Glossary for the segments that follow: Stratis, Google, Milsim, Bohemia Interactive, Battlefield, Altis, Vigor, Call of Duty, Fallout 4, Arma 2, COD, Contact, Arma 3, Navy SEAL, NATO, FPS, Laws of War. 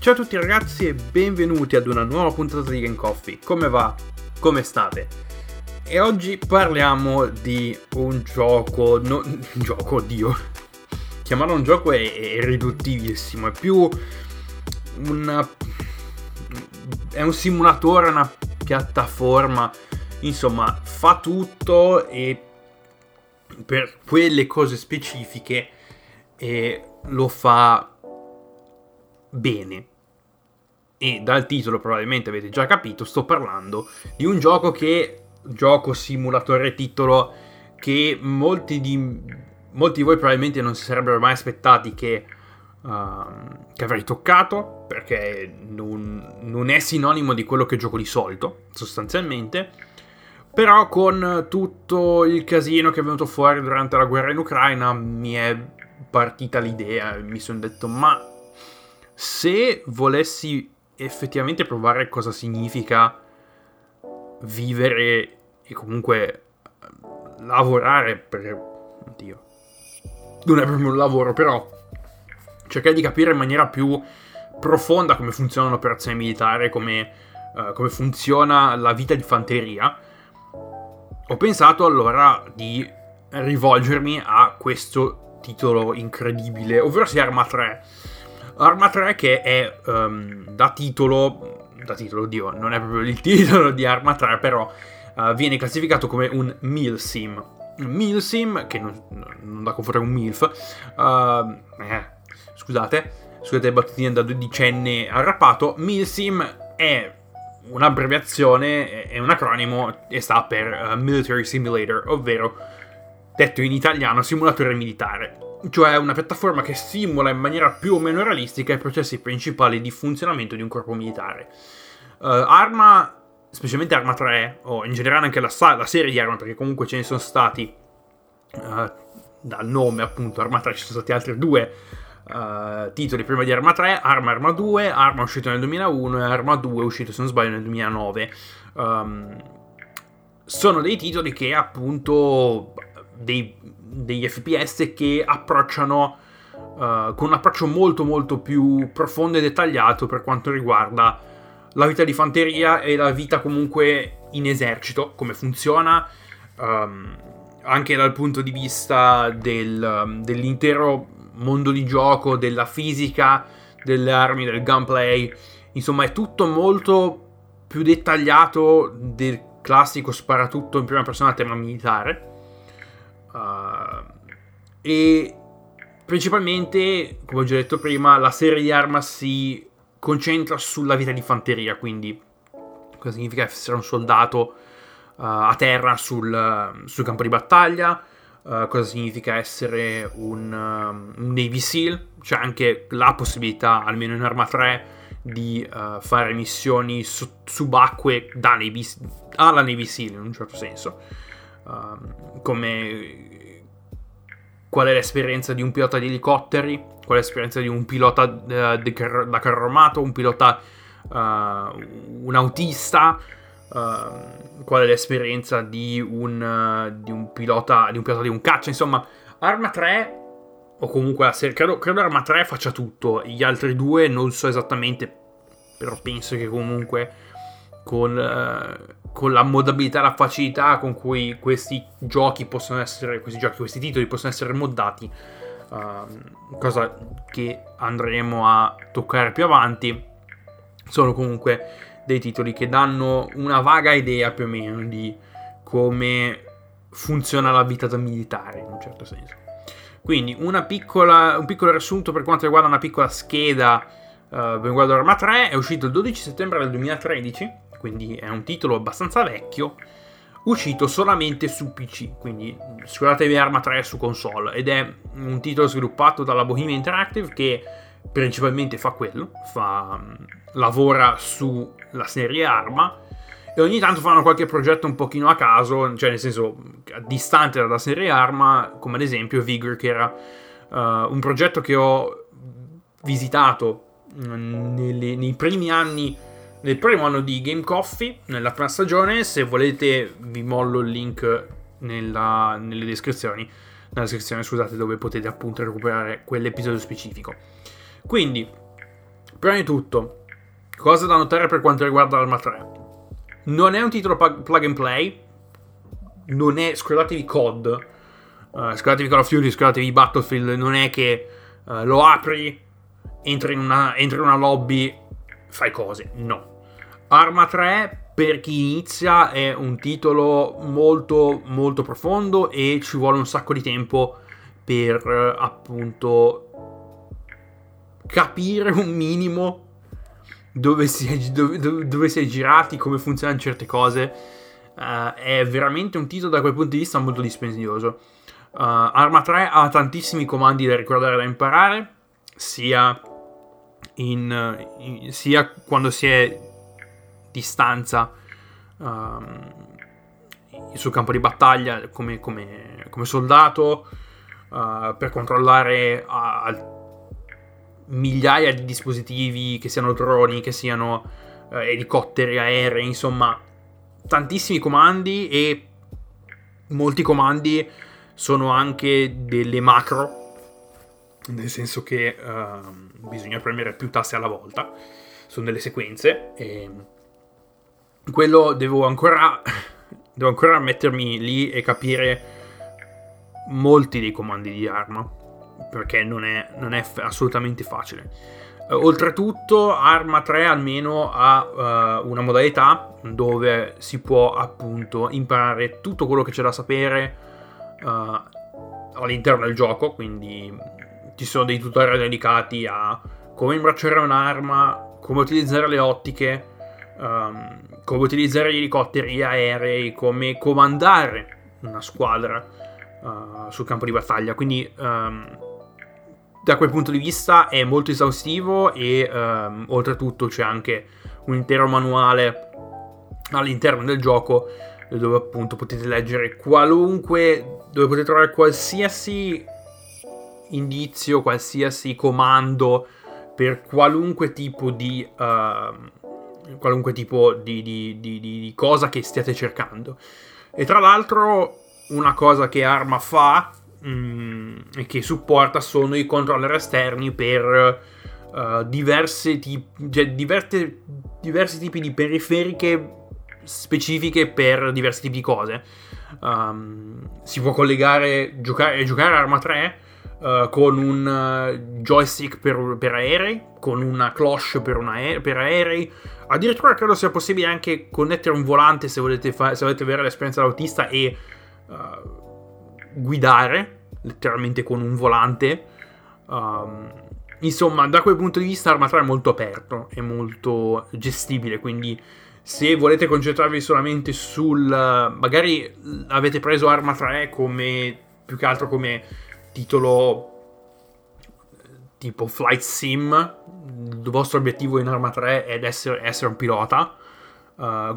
Ciao a tutti ragazzi e benvenuti ad una nuova puntata di Game Coffee. Come va? Come state? E oggi parliamo di un gioco... No, un gioco, oddio. Chiamarlo un gioco è riduttivissimo, è più una... è un simulatore, una piattaforma, insomma fa tutto e per quelle cose specifiche e lo fa... bene. E dal titolo probabilmente avete già capito, sto parlando di un gioco che, gioco simulatore titolo, che molti di voi probabilmente non si sarebbero mai aspettati che avrei toccato, perché non è sinonimo di quello che gioco di solito, sostanzialmente, però con tutto il casino che è venuto fuori durante la guerra in Ucraina mi è partita l'idea, mi sono detto ma se volessi effettivamente provare cosa significa vivere e comunque lavorare per... Oddio, non è proprio un lavoro, però cercare di capire in maniera più profonda come funziona l'operazione militare, come funziona la vita di fanteria, ho pensato allora di rivolgermi a questo titolo incredibile, ovvero sia Arma 3. Arma 3 che è da titolo, oddio, non è proprio il titolo di Arma 3, però viene classificato come un milsim. Milsim, che non da confondere con milf, scusate battutine da dodicenne arrappato. Milsim è un'abbreviazione, è un acronimo e sta per Military Simulator, ovvero, detto in italiano, simulatore militare. Cioè una piattaforma che simula in maniera più o meno realistica i processi principali di funzionamento di un corpo militare. Arma, specialmente Arma 3, o in generale anche la serie di Arma, perché comunque ce ne sono stati, dal nome appunto Arma 3, ci sono stati altri due titoli prima di Arma 3, Arma 2, Arma uscito nel 2001 e Arma 2 uscito se non sbaglio nel 2009. Sono dei titoli che appunto... degli FPS che approcciano con un approccio molto molto più profondo e dettagliato per quanto riguarda la vita di fanteria e la vita comunque in esercito, come funziona, anche dal punto di vista dell'intero mondo di gioco, della fisica, delle armi, del gunplay, insomma è tutto molto più dettagliato del classico sparatutto in prima persona a tema militare. E principalmente, come ho già detto prima, la serie di Arma si concentra sulla vita di fanteria, quindi cosa significa essere un soldato a terra sul campo di battaglia, cosa significa essere un Navy SEAL. C'è anche la possibilità, almeno in Arma 3, di fare missioni subacquee alla Navy SEAL in un certo senso. Come qual è l'esperienza di un pilota di elicotteri, qual è l'esperienza di un pilota da carro armato, un pilota un autista, qual è l'esperienza di un pilota di un caccia. Insomma Arma 3, o comunque la serie, credo Arma 3 faccia tutto, gli altri due non so esattamente, però penso che comunque con la modabilità e la facilità con cui questi titoli possono essere moddati, cosa che andremo a toccare più avanti, sono comunque dei titoli che danno una vaga idea più o meno di come funziona la vita da militare in un certo senso. Quindi un piccolo riassunto per quanto riguarda una piccola scheda per riguardo Arma 3, è uscito il 12 settembre del 2013, quindi è un titolo abbastanza vecchio, uscito solamente su PC, quindi scordatevi Arma 3 su console, ed è un titolo sviluppato dalla Bohemia Interactive che principalmente fa quello, lavora sulla serie Arma e ogni tanto fanno qualche progetto un pochino a caso, cioè nel senso distante dalla serie Arma, come ad esempio Vigor, che era un progetto che ho visitato nei primi anni, nel primo anno di Game Coffee, nella prima stagione. Se volete vi mollo il link nella descrizione, scusate, dove potete appunto recuperare quell'episodio specifico. Quindi Prima di tutto, cose da notare per quanto riguarda Arma 3. Non è un titolo plug and play. Non è, scordatevi COD, scordatevi Call of Duty, scordatevi Battlefield. Non è che lo apri, entri in una lobby, fai cose. No. Arma 3, per chi inizia, è un titolo molto molto profondo e ci vuole un sacco di tempo per appunto capire un minimo dove si è girati, come funzionano certe cose. È veramente un titolo da quel punto di vista molto dispendioso. Arma 3 ha tantissimi comandi da ricordare e da imparare, sia quando si è distanza sul campo di battaglia come soldato, per controllare migliaia di dispositivi, che siano droni, che siano elicotteri, aerei, insomma tantissimi comandi, e molti comandi sono anche delle macro, nel senso che bisogna premere più taste alla volta, sono delle sequenze. E quello devo ancora mettermi lì e capire molti dei comandi di Arma, perché non è assolutamente facile. Oltretutto Arma 3 almeno ha una modalità dove si può appunto imparare tutto quello che c'è da sapere all'interno del gioco, quindi ci sono dei tutorial dedicati a come imbracciare un'arma, come utilizzare le ottiche, come utilizzare gli elicotteri, gli aerei, come comandare una squadra sul campo di battaglia. Quindi da quel punto di vista è molto esaustivo, e oltretutto c'è anche un intero manuale all'interno del gioco dove appunto potete leggere dove potete trovare qualsiasi indizio, qualsiasi comando per qualunque tipo di cosa che stiate cercando. E tra l'altro una cosa che Arma fa e che supporta sono i controller esterni per diversi tipi di periferiche specifiche per diversi tipi di cose. Si può collegare, giocare Arma 3 con un joystick per aerei, con una cloche per aerei. Addirittura credo sia possibile anche connettere un volante se volete avere l'esperienza d'autista e guidare letteralmente con un volante. Insomma, da quel punto di vista Arma 3 è molto aperto, è molto gestibile, quindi se volete concentrarvi solamente sul magari avete preso Arma 3 come più che altro come titolo tipo Flight Sim, il vostro obiettivo in Arma 3 è essere un pilota,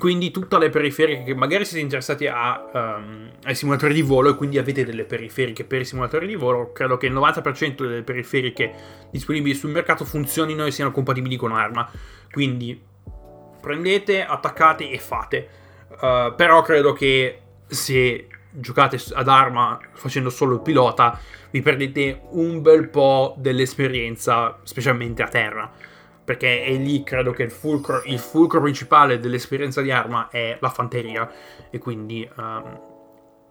quindi tutte le periferiche, che magari siete interessati ai simulatori di volo e quindi avete delle periferiche per i simulatori di volo, credo che il 90% delle periferiche disponibili sul mercato funzionino e siano compatibili con Arma, quindi prendete, attaccate e fate. Però credo che se giocate ad Arma facendo solo il pilota vi perdete un bel po' dell'esperienza, specialmente a terra, perché è lì credo che il fulcro principale dell'esperienza di Arma è la fanteria, e quindi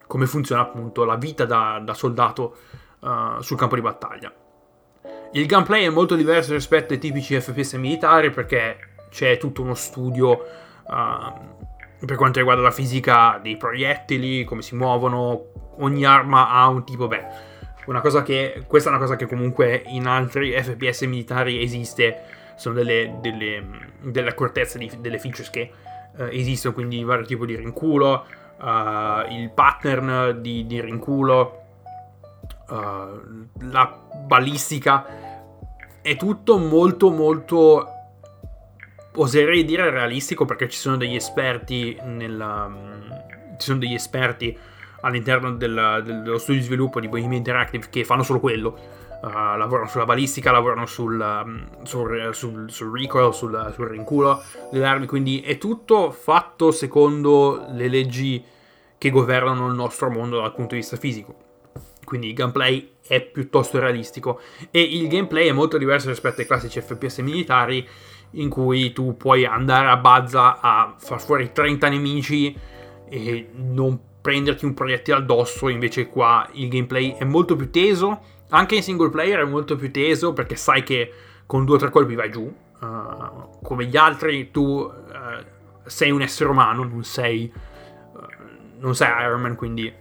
come funziona appunto la vita da soldato sul campo di battaglia. Il gameplay è molto diverso rispetto ai tipici FPS militari, perché c'è tutto uno studio per quanto riguarda la fisica dei proiettili, come si muovono. Ogni arma ha un tipo, questa è una cosa che comunque in altri FPS militari esiste, sono delle accortezze, delle features che esistono, quindi vari tipi di rinculo, il pattern di rinculo, la balistica, è tutto molto molto, oserei dire, realistico, perché ci sono degli esperti all'interno dello studio di sviluppo di Bohemia Interactive che fanno solo quello, lavorano sulla balistica, lavorano sul recoil, sul rinculo delle armi, quindi è tutto fatto secondo le leggi che governano il nostro mondo dal punto di vista fisico. quindi il gameplay è piuttosto realistico e il gameplay è molto diverso rispetto ai classici FPS militari in cui tu puoi andare a bazza a far fuori 30 nemici e non prenderti un proiettile addosso. Invece qua il gameplay è molto più teso, anche in single player è molto più teso, perché sai che con 2 o 3 colpi vai giù. Come gli altri tu sei un essere umano, non sei Iron Man, quindi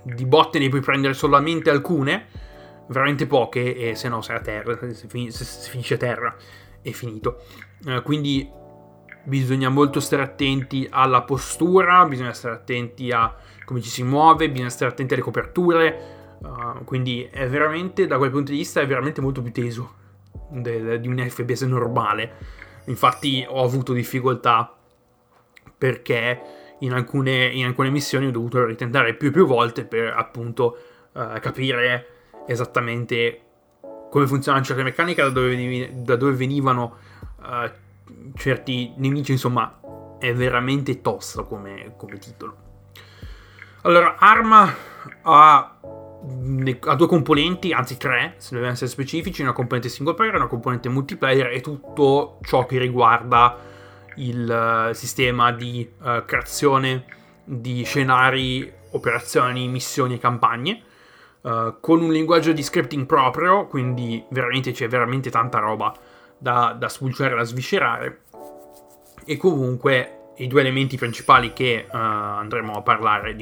di botte ne puoi prendere solamente alcune, veramente poche, e se no sei a terra, se finisce a terra è finito. Quindi bisogna molto stare attenti alla postura, bisogna stare attenti a come ci si muove, bisogna stare attenti alle coperture, quindi è veramente, da quel punto di vista, è veramente molto più teso di un FPS normale. Infatti ho avuto difficoltà perché in alcune missioni ho dovuto ritentare più volte per appunto capire esattamente come funzionava certe meccaniche, da dove venivano certi nemici. Insomma, è veramente tosto come titolo. Allora, Arma ha 2 componenti, anzi 3 se dobbiamo essere specifici, una componente single player, una componente multiplayer, e tutto ciò che riguarda il sistema di creazione di scenari, operazioni, missioni e campagne, con un linguaggio di scripting proprio, quindi veramente c'è veramente tanta roba da spulciare, da sviscerare. E comunque i 2 elementi principali che andremo a parlare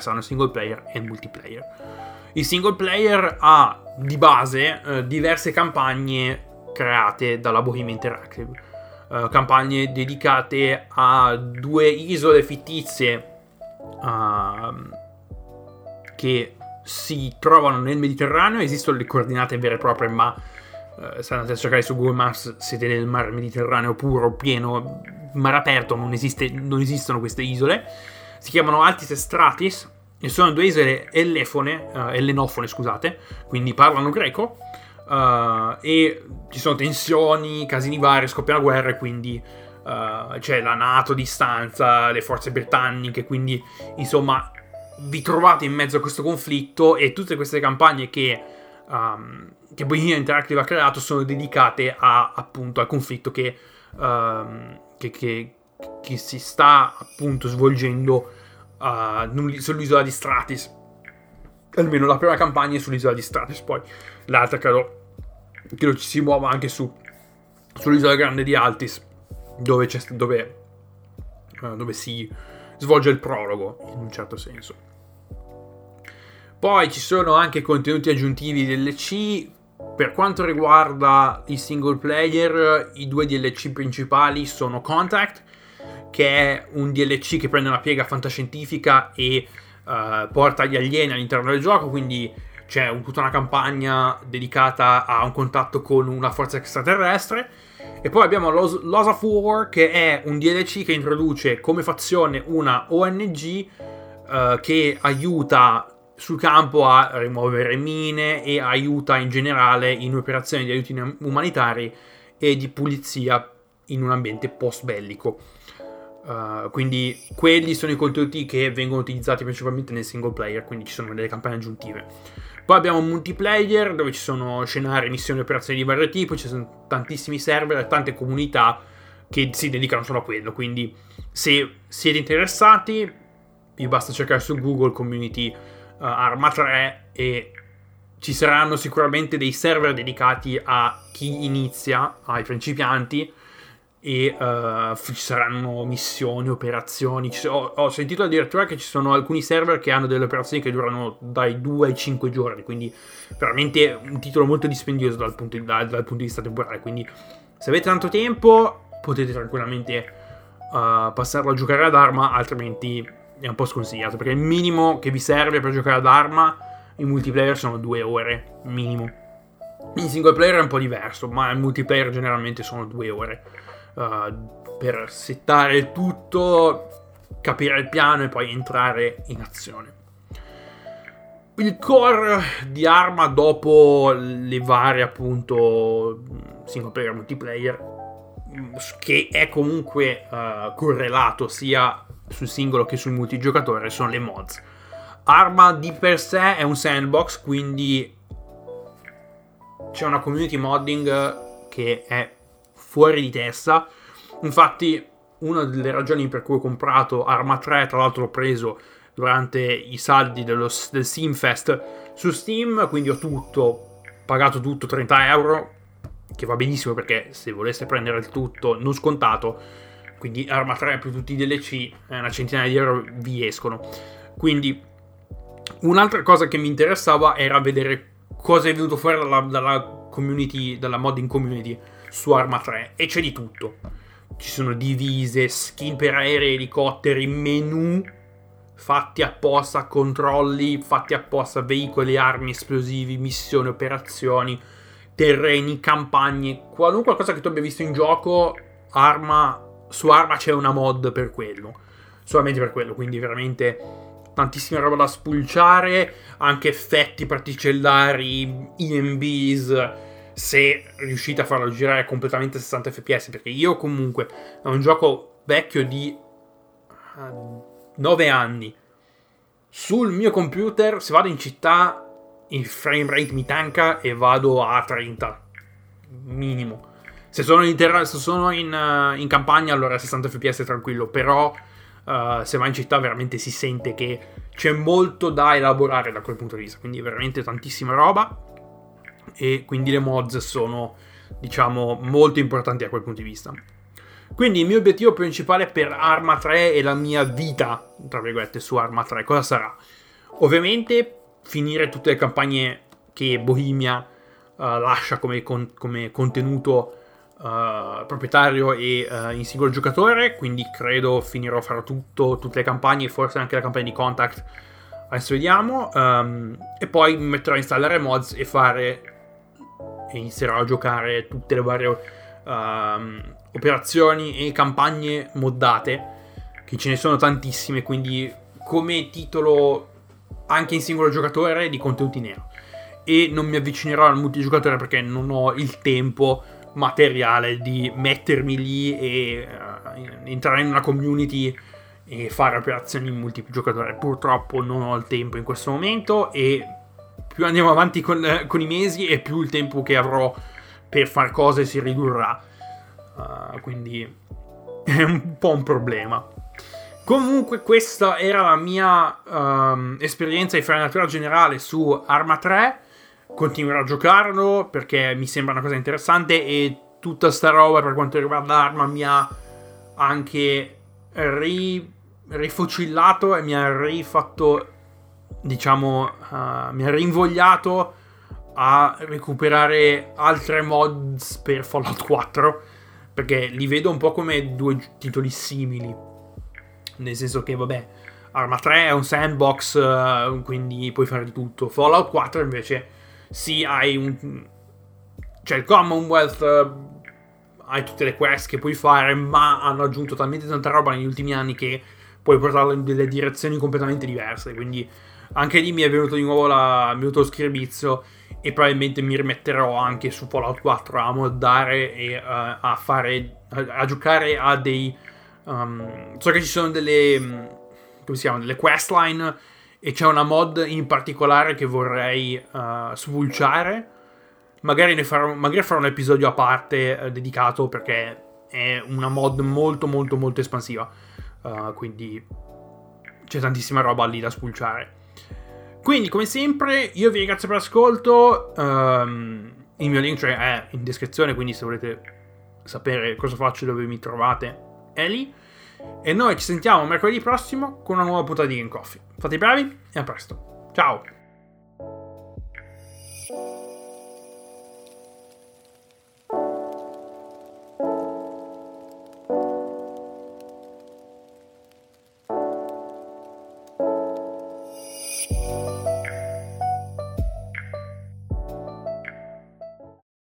saranno single player e multiplayer. Il single player ha di base diverse campagne create dalla Bohemia Interactive, campagne dedicate a 2 isole fittizie che si trovano nel Mediterraneo. Esistono le coordinate vere e proprie, ma se andate a cercare su Google Maps siete nel mar Mediterraneo puro, pieno, mare aperto, non esistono queste isole. Si chiamano Altis e Stratis e sono 2 isole ellenofone, quindi parlano greco, e ci sono tensioni, casini vari, scoppia la guerra, e quindi c'è la NATO a distanza, le forze britanniche, quindi insomma vi trovate in mezzo a questo conflitto. E tutte queste campagne che Bohemia Interactive ha creato sono dedicate appunto al conflitto che si sta appunto svolgendo sull'isola di Stratis. Almeno la prima campagna è sull'isola di Stratis, poi l'altra credo ci si muova anche sull'isola grande di Altis, dove si svolge il prologo in un certo senso. Poi ci sono anche contenuti aggiuntivi DLC. Per quanto riguarda il single player, i 2 DLC principali sono Contact, che è un DLC che prende una piega fantascientifica e porta gli alieni all'interno del gioco, quindi c'è tutta una campagna dedicata a un contatto con una forza extraterrestre. E poi abbiamo Laws of War, che è un DLC che introduce come fazione una ONG che aiuta sul campo a rimuovere mine e aiuta in generale in operazioni di aiuti umanitari e di pulizia in un ambiente post bellico. Quindi quelli sono i contenuti che vengono utilizzati principalmente nel single player, quindi ci sono delle campagne aggiuntive. Poi abbiamo un multiplayer dove ci sono scenari, missioni, operazioni di vario tipo, ci sono tantissimi server e tante comunità che si dedicano solo a quello, quindi se siete interessati vi basta cercare su Google community Arma 3 e ci saranno sicuramente dei server dedicati a chi inizia, ai principianti, e ci saranno missioni, operazioni. Ho sentito addirittura che ci sono alcuni server che hanno delle operazioni che durano dai 2 ai 5 giorni, quindi veramente un titolo molto dispendioso dal punto di vista temporale. Quindi se avete tanto tempo potete tranquillamente passarlo a giocare ad Arma, altrimenti è un po' sconsigliato, perché il minimo che vi serve per giocare ad Arma in multiplayer sono 2 ore minimo. In single player è un po' diverso, ma in multiplayer generalmente sono 2 ore per settare il tutto, capire il piano e poi entrare in azione. Il core di Arma, dopo le varie appunto single player e multiplayer, che è comunque correlato sia sul singolo che sul multigiocatore, sono le mods. Arma di per sé è un sandbox, quindi c'è una community modding che è fuori di testa. Infatti una delle ragioni per cui ho comprato Arma 3, tra l'altro l'ho preso durante i saldi del Steamfest su Steam, quindi ho tutto, pagato tutto, 30 euro, che va benissimo perché se volesse prendere il tutto non scontato, quindi Arma 3 più tutti i DLC, una centinaia di euro vi escono. Quindi un'altra cosa che mi interessava era vedere cosa è venuto fuori dalla community, dalla modding community su Arma 3, e c'è di tutto. Ci sono divise, skin per aerei, elicotteri, menu fatti apposta, controlli fatti apposta, veicoli, armi, esplosivi, missioni, operazioni, terreni, campagne, qualunque cosa che tu abbia visto in gioco. Su Arma c'è una mod per quello, solamente per quello, quindi veramente tantissima roba da spulciare, anche effetti particellari, IMBs, se riuscite a farlo girare completamente a 60 fps, perché io comunque è un gioco vecchio di 9 anni, sul mio computer se vado in città il frame rate mi tanca e vado a 30 minimo. Se sono in campagna allora 60 fps è tranquillo, però se vai in città veramente si sente che c'è molto da elaborare da quel punto di vista, quindi veramente tantissima roba, e quindi le mods sono, diciamo, molto importanti da quel punto di vista. Quindi il mio obiettivo principale per Arma 3 e la mia vita, tra virgolette, su Arma 3, cosa sarà? Ovviamente finire tutte le campagne che Bohemia lascia come contenuto proprietario e in singolo giocatore, quindi credo finirò a fare tutte le campagne, forse anche la campagna di Contact, adesso vediamo, e poi mi metterò a installare mods e inizierò a giocare tutte le varie operazioni e campagne moddate, che ce ne sono tantissime, quindi come titolo anche in singolo giocatore di contenuti nero. E non mi avvicinerò al multigiocatore perché non ho il tempo materiale di mettermi lì e entrare in una community e fare operazioni in multigiocatore. Purtroppo non ho il tempo in questo momento, e più andiamo avanti con i mesi e più il tempo che avrò per far cose si ridurrà, quindi è un po' un problema. Comunque questa era la mia esperienza di frenatura generale su Arma 3. Continuerò a giocarlo perché mi sembra una cosa interessante, e tutta sta roba per quanto riguarda Arma mi ha anche rifocillato e mi ha rifatto, diciamo, mi ha rinvogliato a recuperare altre mods per Fallout 4, perché li vedo un po' come due titoli simili, nel senso che vabbè, Arma 3 è un sandbox, quindi puoi fare di tutto. Fallout 4 invece sì, c'è il Commonwealth, hai tutte le quest che puoi fare, ma hanno aggiunto talmente tanta roba negli ultimi anni che puoi portarla in delle direzioni completamente diverse, quindi anche lì mi è venuto di nuovo lo scribizio, e probabilmente mi rimetterò anche su Fallout 4 a moddare e a giocare a dei so che ci sono delle questline, e c'è una mod in particolare che vorrei svulciare. Magari farò un episodio a parte dedicato, perché è una mod molto molto molto espansiva, quindi c'è tantissima roba lì da spulciare. Quindi come sempre io vi ringrazio per l'ascolto, il mio link è in descrizione, quindi se volete sapere cosa faccio e dove mi trovate è lì, e noi ci sentiamo mercoledì prossimo con una nuova puntata di Game Coffee. Fate i bravi e a presto, ciao!